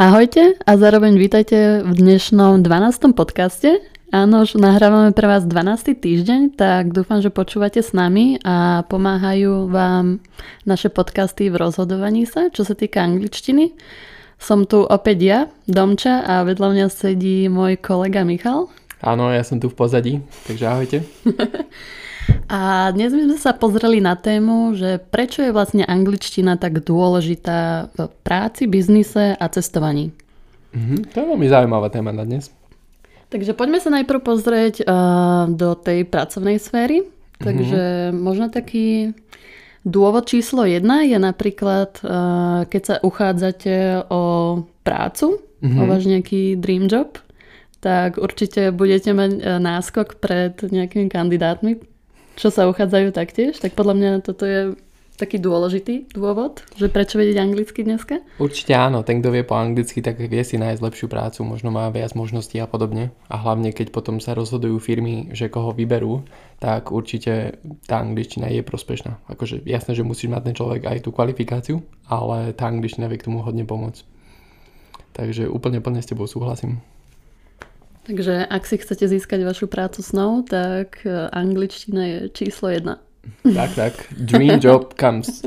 Ahojte a zároveň vítajte v dnešnom 12. podcaste. Áno, už nahrávame pre vás 12. týždeň, tak dúfam, že počúvate s nami a pomáhajú vám naše podcasty v rozhodovaní sa, čo sa týka angličtiny. Som tu opäť ja, Domča, a vedľa mňa sedí môj kolega Michal. Áno, ja som tu v pozadí, takže ahojte. A dnes sme sa pozreli na tému, že prečo je vlastne angličtina tak dôležitá v práci, biznise a cestovaní. To je veľmi zaujímavá téma na dnes. Takže poďme sa najprv pozrieť do tej pracovnej sféry. Takže možno taký dôvod číslo 1 je napríklad, keď sa uchádzate o prácu, o váš nejaký dream job, tak určite budete mať náskok pred nejakými kandidátmi, čo sa uchádzajú taktiež. Tak podľa mňa toto je taký dôležitý dôvod, že prečo vedieť anglicky dneska? Určite áno, ten, kto vie po anglicky, tak vie si nájsť lepšiu prácu, možno má viac možností a podobne. A hlavne, keď potom sa rozhodujú firmy, že koho vyberú, tak určite tá angličtina je prospešná. Akože jasné, že musíš mať ten človek aj tú kvalifikáciu, ale tá angličtina vie k tomu hodne pomôcť. Takže úplne s tebou súhlasím. Takže ak si chcete získať vašu prácu snov, tak angličtina je číslo 1. Tak. Dream job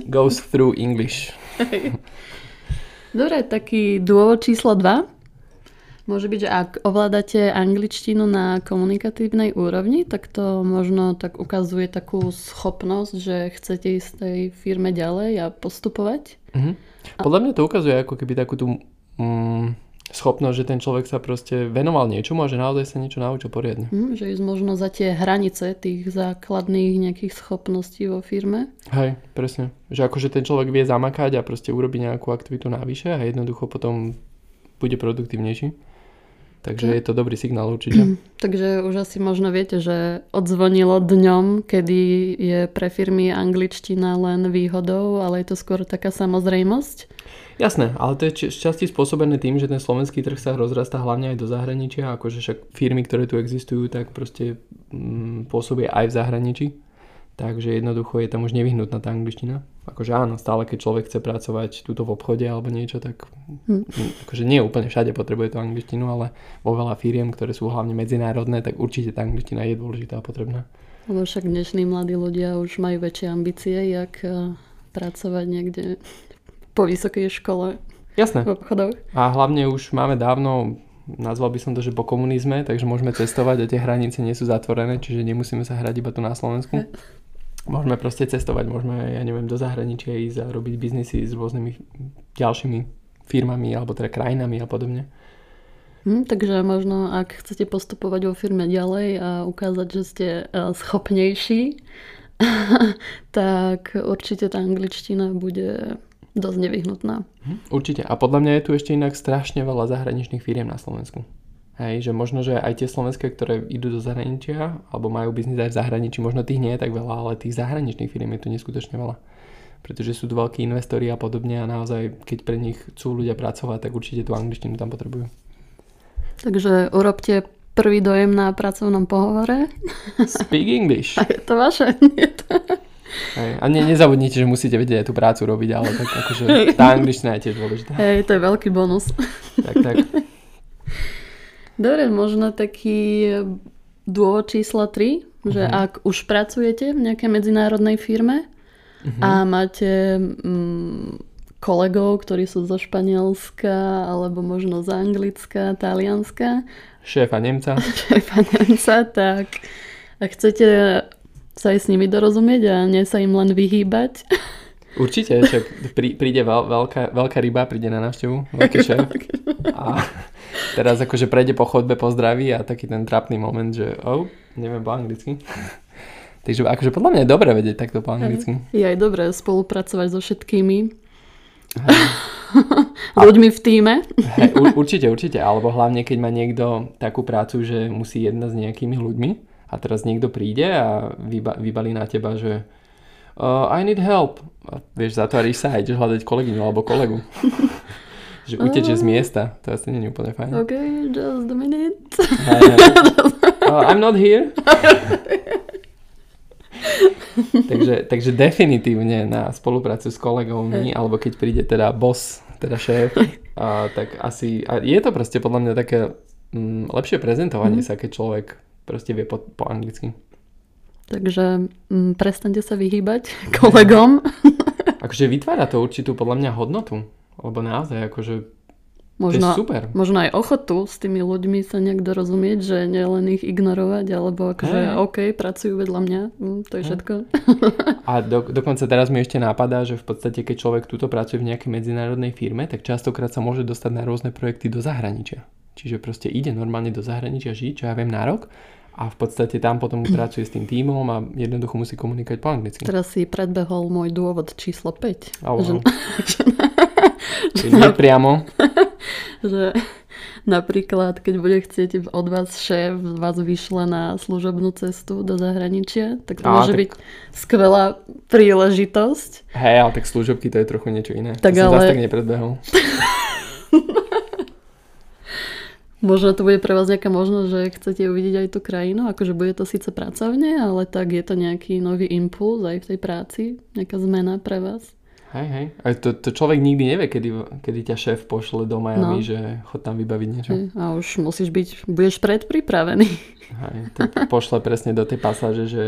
goes through English. Dobre, taký dôvod číslo 2. Môže byť, že ak ovládate angličtinu na komunikatívnej úrovni, tak to možno tak ukazuje takú schopnosť, že chcete ísť tej firme ďalej a postupovať. Podľa mňa to ukazuje ako keby takú tú schopnosť, že ten človek sa proste venoval niečomu a že naozaj sa niečo naučil poriadne. Že ísť možno za tie hranice tých základných nejakých schopností vo firme. Hej, presne. Že akože ten človek vie zamakať a proste urobí nejakú aktivitu navyše a jednoducho potom bude produktívnejší. Takže je to dobrý signál určite. Takže už asi možno viete, že odzvonilo dňom, kedy je pre firmy angličtina len výhodou, ale je to skôr taká samozrejmosť. Jasné, ale to je časti spôsobené tým, že ten slovenský trh sa rozrastá hlavne aj do zahraničia, akože však firmy, ktoré tu existujú, tak proste pôsobia aj v zahraničí. Takže jednoducho je tam už nevyhnutná tá angličtina. Akože áno, stále keď človek chce pracovať tuto v obchode alebo niečo, tak akože nie úplne všade potrebuje tú angličtinu, ale vo veľa firiem, ktoré sú hlavne medzinárodné, tak určite tá angličtina je dôležitá a potrebná. Lebo však dnešní mladí ľudia už majú väčšie ambície, jak pracovať niekde po vysokej škole. Jasné. V obchodoch. A hlavne už máme dávno, nazval by som to, že po komunizme, takže môžeme cestovať a tie hranice nie sú zatvorené, čiže nemusíme sa hrať iba tu na Slovensku. Môžeme proste cestovať, môžeme, ja neviem, do zahraničia ísť a robiť biznisy s rôznymi ďalšími firmami alebo teda krajinami a podobne. Takže možno, ak chcete postupovať vo firme ďalej a ukázať, že ste schopnejší, tak určite tá angličtina bude dosť nevyhnutná. Určite. A podľa mňa je tu ešte inak strašne veľa zahraničných firiem na Slovensku. Hej, že možno, že aj tie slovenské, ktoré idú do zahraničia, alebo majú biznis aj v zahraničí, možno tých nie je tak veľa, ale tých zahraničných firiem je tu neskutočne veľa. Pretože sú tu veľkí investori a podobne a naozaj, keď pre nich chcú ľudia pracovať, tak určite tú angličtinu tam potrebujú. Takže urobte prvý dojem na pracovnom pohovore. Speak English. A je to vaše? A nezabudnite, že musíte vedieť aj tú prácu robiť, ale tak akože tá angličtina je tiež dôležitá. Hej, to je veľký bonus. Tak. Dobre, možno taký dôvod číslo 3, že ak už pracujete v nejakej medzinárodnej firme a máte kolegov, ktorí sú zo Španielska, alebo možno z Anglicka, Talianska. Šéfa Nemca, tak ak chcete sa aj s nimi dorozumieť a nie sa im len vyhýbať. Určite, však príde veľká ryba, príde na návštevu, veľký šéf. A teraz akože prejde po chodbe, pozdraví a taký ten trápny moment, že neviem po anglicky. Takže akože podľa mňa je dobré vedieť takto po anglicky. Je aj dobré spolupracovať so všetkými ľuďmi v tíme. Hej, určite, alebo hlavne keď má niekto takú prácu, že musí jednať s nejakými ľuďmi. A teraz niekto príde a vybalí na teba, že I need help. A vieš, zatváriš sa a ideš hľadať kolegyňu alebo kolegu. Že uteče z miesta. To asi nie je úplne fajn. OK, just a minute. I'm not here. takže definitívne na spoluprácu s kolegovmi, alebo keď príde teda boss, teda šéf. A tak asi, a je to proste podľa mňa také lepšie prezentovanie sa, keď človek proste vie po anglicky. Takže prestante sa vyhýbať kolegom. Akože vytvára to určitú podľa mňa hodnotu. Lebo naozaj akože možno, to je super. Možno aj ochotu s tými ľuďmi sa nejak dorozumieť, že nielen ich ignorovať, alebo akože OK, pracujú vedľa mňa, to je všetko. A dokonca teraz mi ešte nápadá, že v podstate keď človek túto pracuje v nejakej medzinárodnej firme, tak častokrát sa môže dostať na rôzne projekty do zahraničia. Čiže proste ide normálne do zahraničia žiť, čo ja viem, na rok. A v podstate tam potom pracuje s tým tímom a jednoducho musí komunikovať po anglicky. Teraz si predbehol môj dôvod číslo 5. Oh, wow. Že nepriamo. Že napríklad, keď bude chcieť od vás šéf, vás vyšle na služobnú cestu do zahraničia, tak to môže byť skvelá príležitosť. Hej, ale tak služobky to je trochu niečo iné. Tak to ale... som zase tak nepredbehol. Možno to bude pre vás nejaká možnosť, že chcete uvidieť aj tú krajinu, akože bude to síce pracovne, ale tak je to nejaký nový impuls aj v tej práci, nejaká zmena pre vás. Hej, hej. A to človek nikdy nevie, kedy ťa šéf pošle do Miami, že chod tam vybaviť niečo. A už musíš budeš predpripravený. Hej, to pošle presne do tej pasáže, že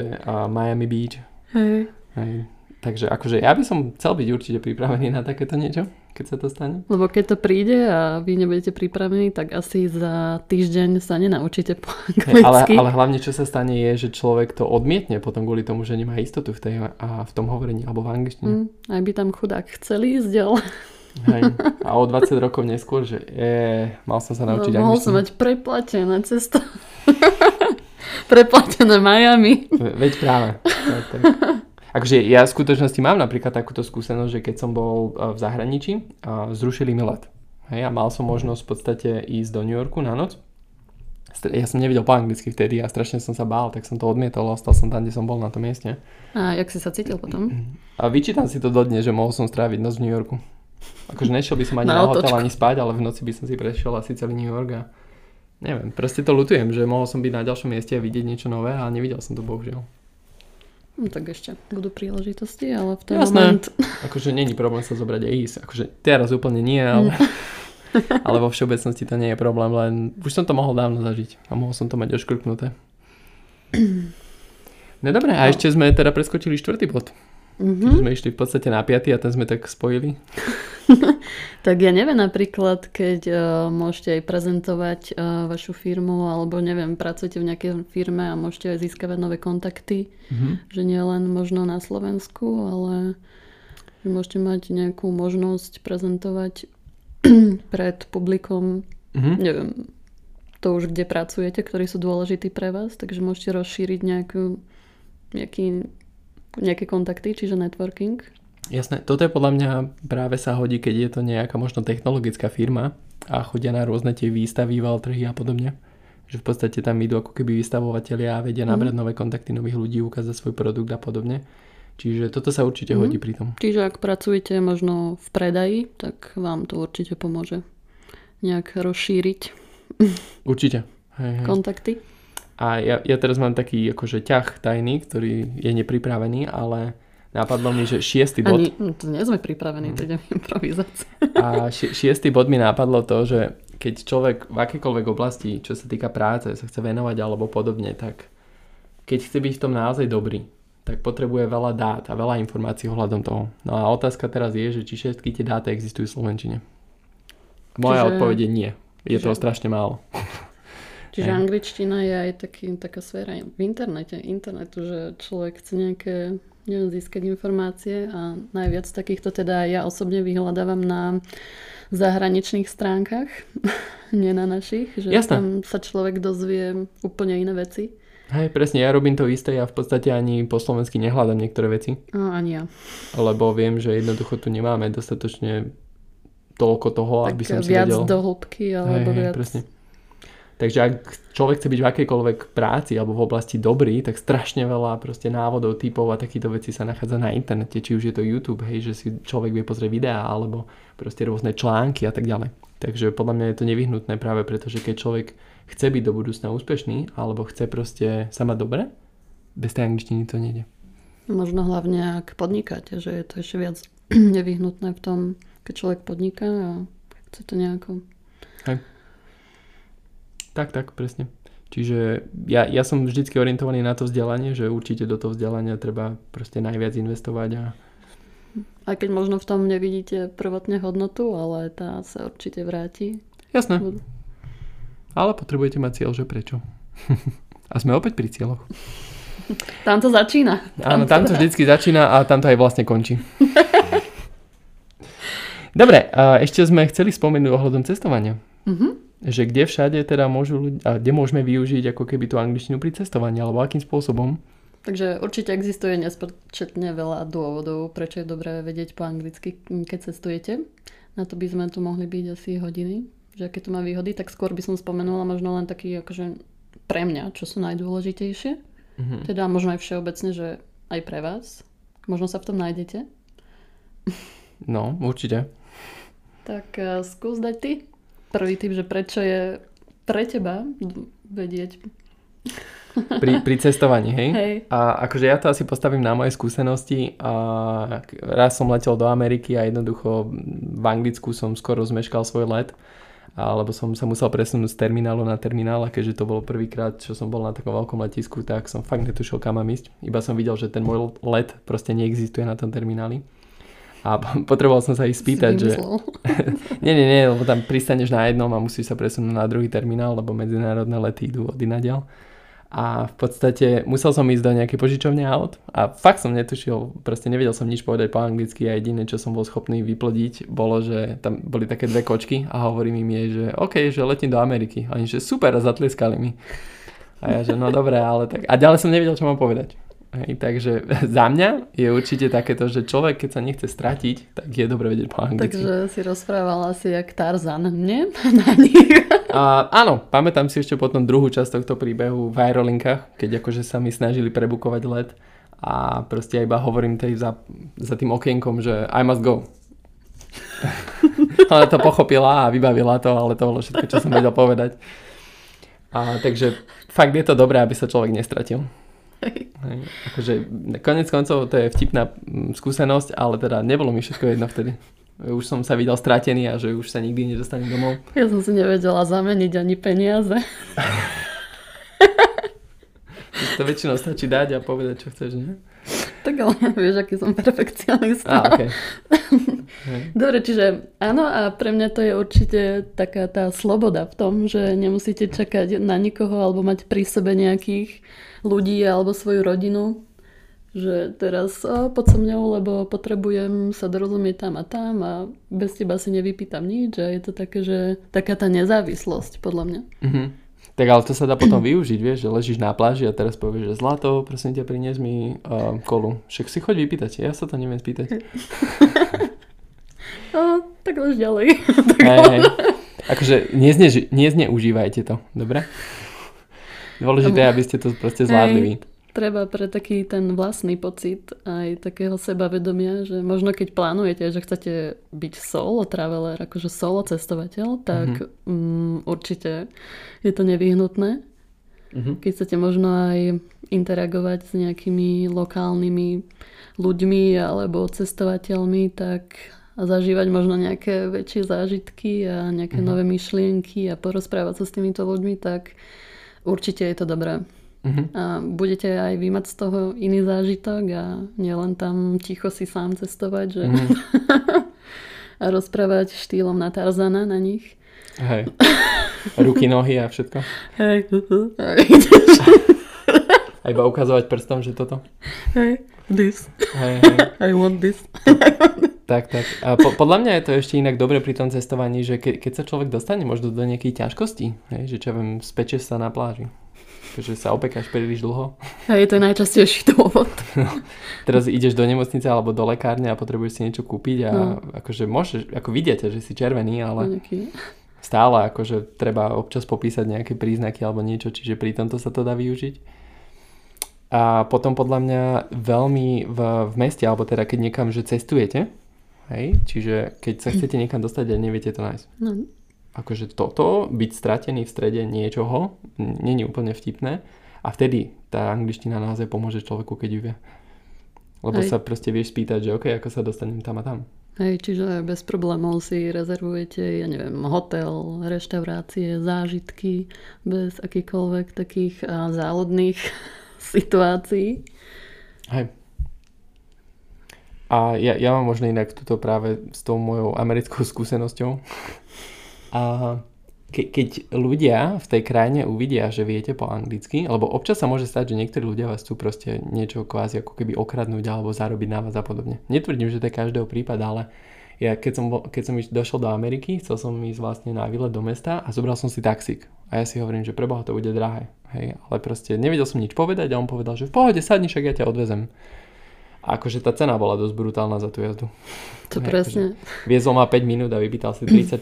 Miami Beach. Hej. Hej. Takže akože ja by som chcel byť určite pripravený na takéto niečo, keď sa to stane. Lebo keď to príde a vy nebudete pripravení, tak asi za týždeň sa nenaučíte po anglicky. Ale hlavne čo sa stane je, že človek to odmietne potom kvôli tomu, že nemá istotu v tom hovorení alebo v angličtine. Aj by tam chudák chcel ísť ďalej. Hej. A o 20 rokov neskôr, že mal som sa naučiť angličtinu. Mohol som mať preplatené cesto. Preplatené Miami. Veď práve. Tak. Akože ja v skutočnosti mám napríklad takúto skúsenosť, že keď som bol v zahraničí, zrušili mi let. Hej, a mal som možnosť v podstate ísť do New Yorku na noc. Ja som nevedel po anglicky vtedy a strašne som sa bál, tak som to odmietol a ostal som tam, kde som bol na tom mieste. A jak si sa cítil potom? A vyčítam si to dodnes, že mohol som stráviť noc v New Yorku. Akože nešiel by som ani na hotel, ani spať, ale v noci by som si prešiel asi celý New York a neviem, proste to ľutujem, že mohol som byť na ďalšom mieste a vidieť niečo nové a nevidel som to bohužiaľ. No tak ešte budú príležitosti, ale v ten moment... Akože není problém sa zobrať a ísť. Akože teraz úplne nie, ale vo všeobecnosti to nie je problém, len už som to mohol dávno zažiť a mohol som to mať oškrknuté. No dobré, a ešte sme teda preskočili 4. bod. Keď sme išli v podstate na 5. a ten sme tak spojili. Tak ja neviem, napríklad, keď môžete aj prezentovať vašu firmu, alebo neviem, pracujete v nejakej firme a môžete aj získavať nové kontakty, že nie len možno na Slovensku, ale že môžete mať nejakú možnosť prezentovať pred publikom, neviem, to už kde pracujete, ktorí sú dôležití pre vás, takže môžete rozšíriť nejaké kontakty, čiže networking. Jasné, toto je podľa mňa práve sa hodí, keď je to nejaká možno technologická firma a chodia na rôzne tie výstavy, trhy a podobne. Že v podstate tam idú ako keby vystavovatelia a vedia nabrať nové kontakty nových ľudí, ukázať svoj produkt a podobne. Čiže toto sa určite hodí pri tom. Čiže ak pracujete možno v predaji, tak vám to určite pomôže nejak rozšíriť určite. Hej. Kontakty. A ja teraz mám taký akože ťah tajný, ktorý je nepripravený, ale... Napadlo mi, že 6. bod... Nie sme pripravení, to ideme improvizácia. A 6. bod mi napadlo to, že keď človek v akékoľvek oblasti, čo sa týka práce, sa chce venovať alebo podobne, tak keď chce byť v tom naozaj dobrý, tak potrebuje veľa dát a veľa informácií ohľadom toho. No a otázka teraz je, že či všetky tie dáta existujú v slovenčine. Moja odpoveď je nie. Je toho strašne málo. Čiže angličtina je aj taká sféra v internetu, že človek chce neviem, získať informácie a najviac takýchto teda ja osobne vyhľadávam na zahraničných stránkach, nie na našich, že jasne. Tam sa človek dozvie úplne iné veci. Hej, presne, ja robím to isté, ja v podstate ani po slovensky nehľadám niektoré veci. No, ani ja. Lebo viem, že jednoducho tu nemáme dostatočne toľko toho, tak aby som si vedel. Tak viac do hĺbky, alebo hej, viac... Presne. Takže ak človek chce byť v akejkoľvek práci alebo v oblasti dobrý, tak strašne veľa proste návodov, typov a takýchto vecí sa nachádza na internete. Či už je to YouTube, hej, že si človek vie pozrieť videá alebo proste rôzne články a tak ďalej. Takže podľa mňa je to nevyhnutné práve preto, že keď človek chce byť do budúcna úspešný alebo chce proste sa mať dobre, bez tej angličtiny to nejde. Možno hlavne ak podnikáte, že je to ešte viac nevyhnutné v tom keď človek podniká a chce to nejako. Hej. Tak, presne. Čiže ja som vždycky orientovaný na to vzdelanie, že určite do toho vzdelania treba proste najviac investovať. A keď možno v tom nevidíte prvotne hodnotu, ale tá sa určite vráti. Jasné. Ale potrebujete mať cieľ, že prečo. A sme opäť pri cieľoch. Tam to začína. Áno, tam to vždycky začína a tam to aj vlastne končí. Dobre, ešte sme chceli spomenúť ohľadom cestovania. Že kde všade teda kde môžeme využiť ako keby tú angličtinu pri cestovaní, alebo akým spôsobom? Takže určite existuje nespočetne veľa dôvodov, prečo je dobré vedieť po anglicky, keď cestujete. Na to by sme tu mohli byť asi hodiny. Že aké to má výhody, tak skôr by som spomenula možno len taký akože pre mňa, čo sú najdôležitejšie. Teda možno aj všeobecne, že aj pre vás. Možno sa v tom nájdete. No, určite. Tak skús dať ty prvý tip, že prečo je pre teba vedieť pri cestovaní, hej? A akože ja to asi postavím na moje skúsenosti. A raz som letel do Ameriky a jednoducho v Anglicku som skoro zmeškal svoj let, alebo som sa musel presunúť z terminálu na terminál, a keďže to bolo prvýkrát, čo som bol na takom veľkom letisku, tak som fakt netušil, kam mám ísť. Iba som videl, že ten môj let proste neexistuje na tom termináli. A potreboval som sa ich spýtať, že... nie, lebo tam pristaneš na jednom a musíš sa presunúť na druhý terminál, lebo medzinárodné lety idú od inaďal. A v podstate musel som ísť do nejakej požičovne aut a fakt som netušil, proste nevedel som nič povedať po anglicky a jediné, čo som bol schopný vyplodiť, bolo, že tam boli také dve kočky a hovorím im jej, že OK, že letím do Ameriky. A oni, že super, a zatlieskali mi. A ja, že no dobré, ale tak... A ďalej som nevedel, čo mám povedať. Hej, takže za mňa je určite takéto, že človek, keď sa nechce stratiť, tak je dobre vedieť po anglicky. Takže si rozprávala asi jak Tarzan, nie? Na nich. Áno, pamätám si ešte potom druhú časť tohto príbehu v aerolinkách, keď akože sa mi snažili prebukovať let a proste iba hovorím tej za tým okienkom, že I must go. Ona to pochopila a vybavila to, ale to bolo všetko, čo som vedel povedať. Takže fakt je to dobré, aby sa človek nestratil. Akože konec koncov to je vtipná skúsenosť, ale teda nebolo mi všetko jedno vtedy. Už som sa videl stratený a že už sa nikdy nedostanem domov. Ja som si nevedela zameniť ani peniaze. To väčšinou stačí dať a povedať, čo chceš, nie? Tak ale vieš, aký som perfekcionista. Okay. Dobre, čiže áno, a pre mňa to je určite taká tá sloboda v tom, že nemusíte čakať na nikoho alebo mať pri sebe nejakých ľudí alebo svoju rodinu. Že teraz poď so mňou, lebo potrebujem sa dorozumieť tam a bez teba si nevypýtam nič a je to také, že taká tá nezávislosť podľa mňa. Tak ale to sa dá potom využiť, vieš, že ležíš na pláži a teraz povieš, že zlato, prosím ťa, prinies mi kolu. Však si choď vypýtať, ja sa to neviem spýtať. Tak lež ďalej. Hej. Akože nezneužívajte to, dobre? Dôležité, aby ste to proste zvládli vy. Treba pre taký ten vlastný pocit aj takého sebavedomia, že možno keď plánujete, že chcete byť solo traveler, akože solo cestovateľ, tak určite je to nevyhnutné. Keď chcete možno aj interagovať s nejakými lokálnymi ľuďmi alebo cestovateľmi, tak zažívať možno nejaké väčšie zážitky a nejaké nové myšlienky a porozprávať sa s týmito ľuďmi, tak určite je to dobré. A budete aj vy mať z toho iný zážitok a nielen tam ticho si sám cestovať, že? A rozprávať štýlom na Tarzana na nich. Hej. Ruky, nohy a všetko. Hej. A iba ukazovať prstom, že toto. Hej. This. Hej. I want this. Tak. A podľa mňa je to ešte inak dobre pri tom cestovaní, že keď sa človek dostane možno do nejakej ťažkosti, hej, že čo ja viem, spečieš sa na pláži. Že sa opekáš príliš dlho. Je to najčastejší dôvod. Teraz ideš do nemocnice alebo do lekárne a potrebuješ si niečo kúpiť a akože môžeš, ako vidíte, že si červený, ale stále akože treba občas popísať nejaké príznaky alebo niečo, čiže pri tomto sa to dá využiť. A potom podľa mňa veľmi v meste, alebo teda keď niekam, že cestujete, hej, čiže keď sa chcete niekam dostať a neviete to nájsť. Akože toto, byť stratený v strede niečoho, nie je úplne vtipné. A vtedy tá angličtina naozaj pomôže človeku, keď ju vie. Lebo sa proste vieš spýtať, že OK, ako sa dostanem tam a tam. Hej, čiže bez problémov si rezervujete, ja neviem, hotel, reštaurácie, zážitky, bez akýchkoľvek takých záľudných situácií. Hej. A ja mám možno inak toto práve s tou mojou americkou skúsenosťou. A keď ľudia v tej krajine uvidia, že viete po anglicky, lebo občas sa môže stať, že niektorí ľudia vás chcú proste niečo kvázi ako keby okradnúť alebo zarobiť na vás a podobne. Netvrdím, že to je každého prípad, ale ja keď som došiel do Ameriky, chcel som ísť vlastne na výlet do mesta a zobral som si taxík. A ja si hovorím, že preboha to bude drahé. Hej, ale proste nevedel som nič povedať a on povedal, že v pohode sadni, však ja ťa odvezem. A akože tá cena bola dosť brutálna za tú jazdu. To hej, presne. Akože viezol ma 5 minút a vypýtal si $35.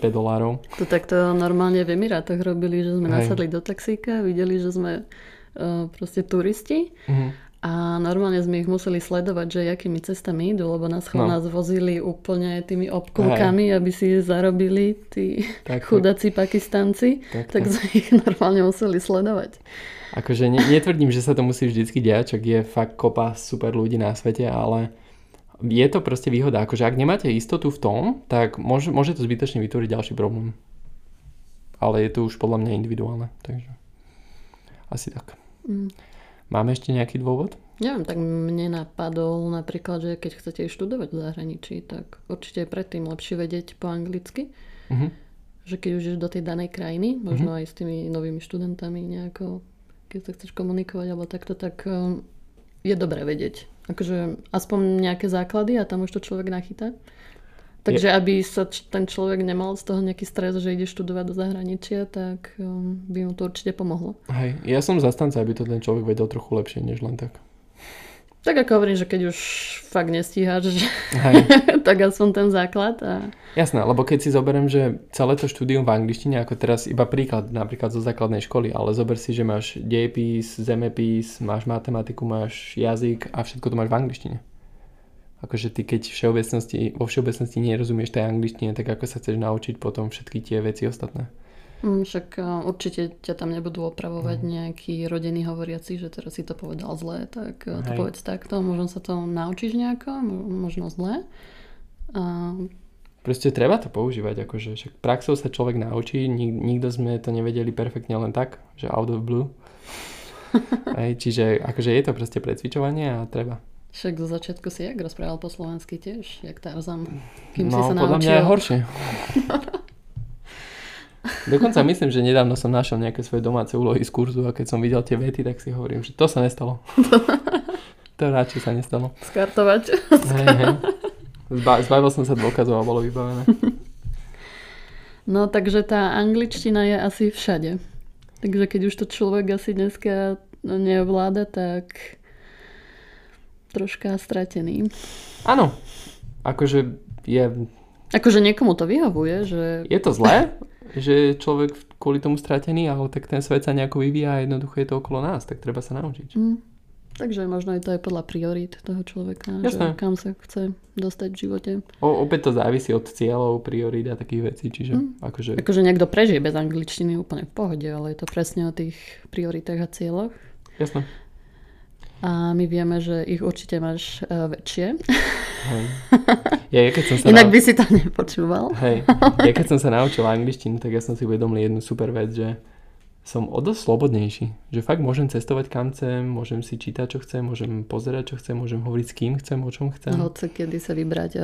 To takto normálne v Emirátoch robili, že sme nasadli do taxíka, videli, že sme proste turisti a normálne sme ich museli sledovať, že akými cestami idú, lebo nás vozili úplne tými obkúkami, aby si zarobili tí chudáci Pakistanci, tak sme ich normálne museli sledovať. Akože netvrdím, že sa to musí vždycky diať, čak je fakt kopa super ľudí na svete, ale je to proste výhoda. Akože ak nemáte istotu v tom, tak môže to zbytočne vytvoriť ďalší problém. Ale je to už podľa mňa individuálne, takže asi tak. Máme ešte nejaký dôvod? Neviem, tak mne napadol napríklad, že keď chcete študovať v zahraničí, tak určite je predtým lepšie vedieť po anglicky. Že keď už ideš do tej danej krajiny, možno aj s tými novými študentami nejako, keď sa chceš komunikovať alebo takto, tak je dobré vedieť. Akože aspoň nejaké základy a tam už to človek nachytá. Takže aby sa ten človek nemal z toho nejaký stres, že ide študovať do zahraničia, tak by mu to určite pomohlo. Hej, ja som zastanca, aby to ten človek vedel trochu lepšie, než len tak. Tak ako hovorím, že keď už fakt nestíhaš, že tak aspoň ten základ. A jasné, lebo keď si zoberiem, že celé to štúdium v angličtine, ako teraz iba príklad, napríklad zo základnej školy, ale zober si, že máš dejepis, zemepis, máš matematiku, máš jazyk a všetko to máš v angličtine. Akože ty keď vo všeobecnosti nerozumieš tej angličtine, tak ako sa chceš naučiť potom všetky tie veci ostatné. Však určite ťa tam nebudú opravovať nejakí rodení hovoriaci, že teraz si to povedal zle, tak to povedz takto, možno sa to naučíš nejako, možno zle. Proste treba to používať, akože však praxou sa človek naučí, nikto sme to nevedeli perfektne len tak, že out of blue. Čiže akože je to proste precvičovanie a treba. Však zo začiatku si jak rozprával po slovensky tiež, jak Tarzan, kým si sa naučil. No podľa mňa je horšie. Dokonca myslím, že nedávno som našiel nejaké svoje domáce úlohy z kurzu a keď som videl tie vety, tak si hovorím, že to sa nestalo. To radšej sa nestalo. Skartovať. Zbavil som sa dôkazov a bolo vybavené. No takže tá angličtina je asi všade. Takže keď už to človek asi dneska neovláda, tak troška stratený. Áno. Akože je... Akože niekomu to vyhovuje, že... Je to zlé? Že človek kvôli tomu stratený, ale tak ten svet sa nejako vyvíja a jednoducho je to okolo nás, tak treba sa naučiť. Takže možno je to aj podľa priorít toho človeka, že kam sa chce dostať v živote. Opäť to závisí od cieľov, priorít a takých vecí, čiže akože niekto prežije bez angličtiny úplne v pohode, ale je to presne o tých prioritách a cieľoch. Jasné. A my vieme, že ich určite máš väčšie. Hej. Inak by si to nepočúval. Hej. Ja keď som sa naučil angličtinu, tak ja som si uvedomil jednu super vec, že som o dosť slobodnejší. Že fakt môžem cestovať kam chcem, môžem si čítať čo chcem, môžem pozerať čo chcem, môžem hovoriť s kým chcem, o čom chcem. Hoci kedy sa vybrať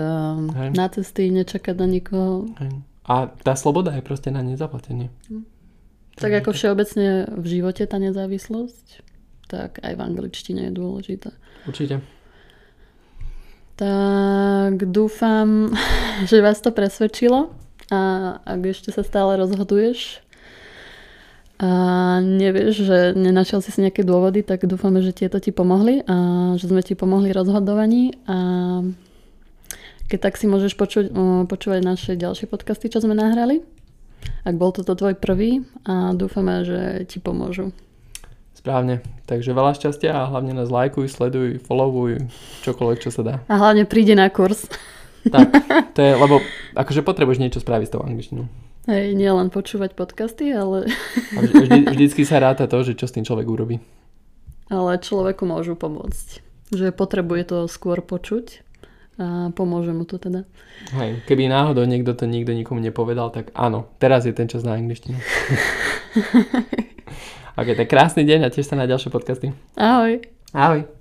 na cesty, nečakať na nikoho. Hej. A tá sloboda je proste na nezaplatenie. Tak ako všeobecne v živote tá nezávislosť, tak aj v angličtine je dôležité. Určite. Tak dúfam, že vás to presvedčilo a ak ešte sa stále rozhoduješ a nevieš, že nenašiel si nejaké dôvody, tak dúfame, že tieto ti pomohli a že sme ti pomohli rozhodovaní a keď tak si môžeš počúvať naše ďalšie podcasty, čo sme nahrali. Ak bol toto tvoj prvý a dúfame, že ti pomôžu. Správne. Takže veľa šťastia a hlavne nás lajkuj, sleduj, followuj, čokoľvek, čo sa dá. A hlavne príde na kurz. Tak, to je, lebo akože potrebuješ niečo spraviť s tou angličtinou. Hej, nie len počúvať podcasty, ale... Vždycky sa ráta to, že čo s tým človek urobí. Ale človeku môžu pomôcť. Že potrebuje to skôr počuť a a pomôže mu to teda. Hej, keby náhodou niekto to nikto nikomu nepovedal, tak áno, teraz je ten čas na angličtinu. Ok, tak krásny deň a tiež sa na ďalšie podcasty. Ahoj. Ahoj.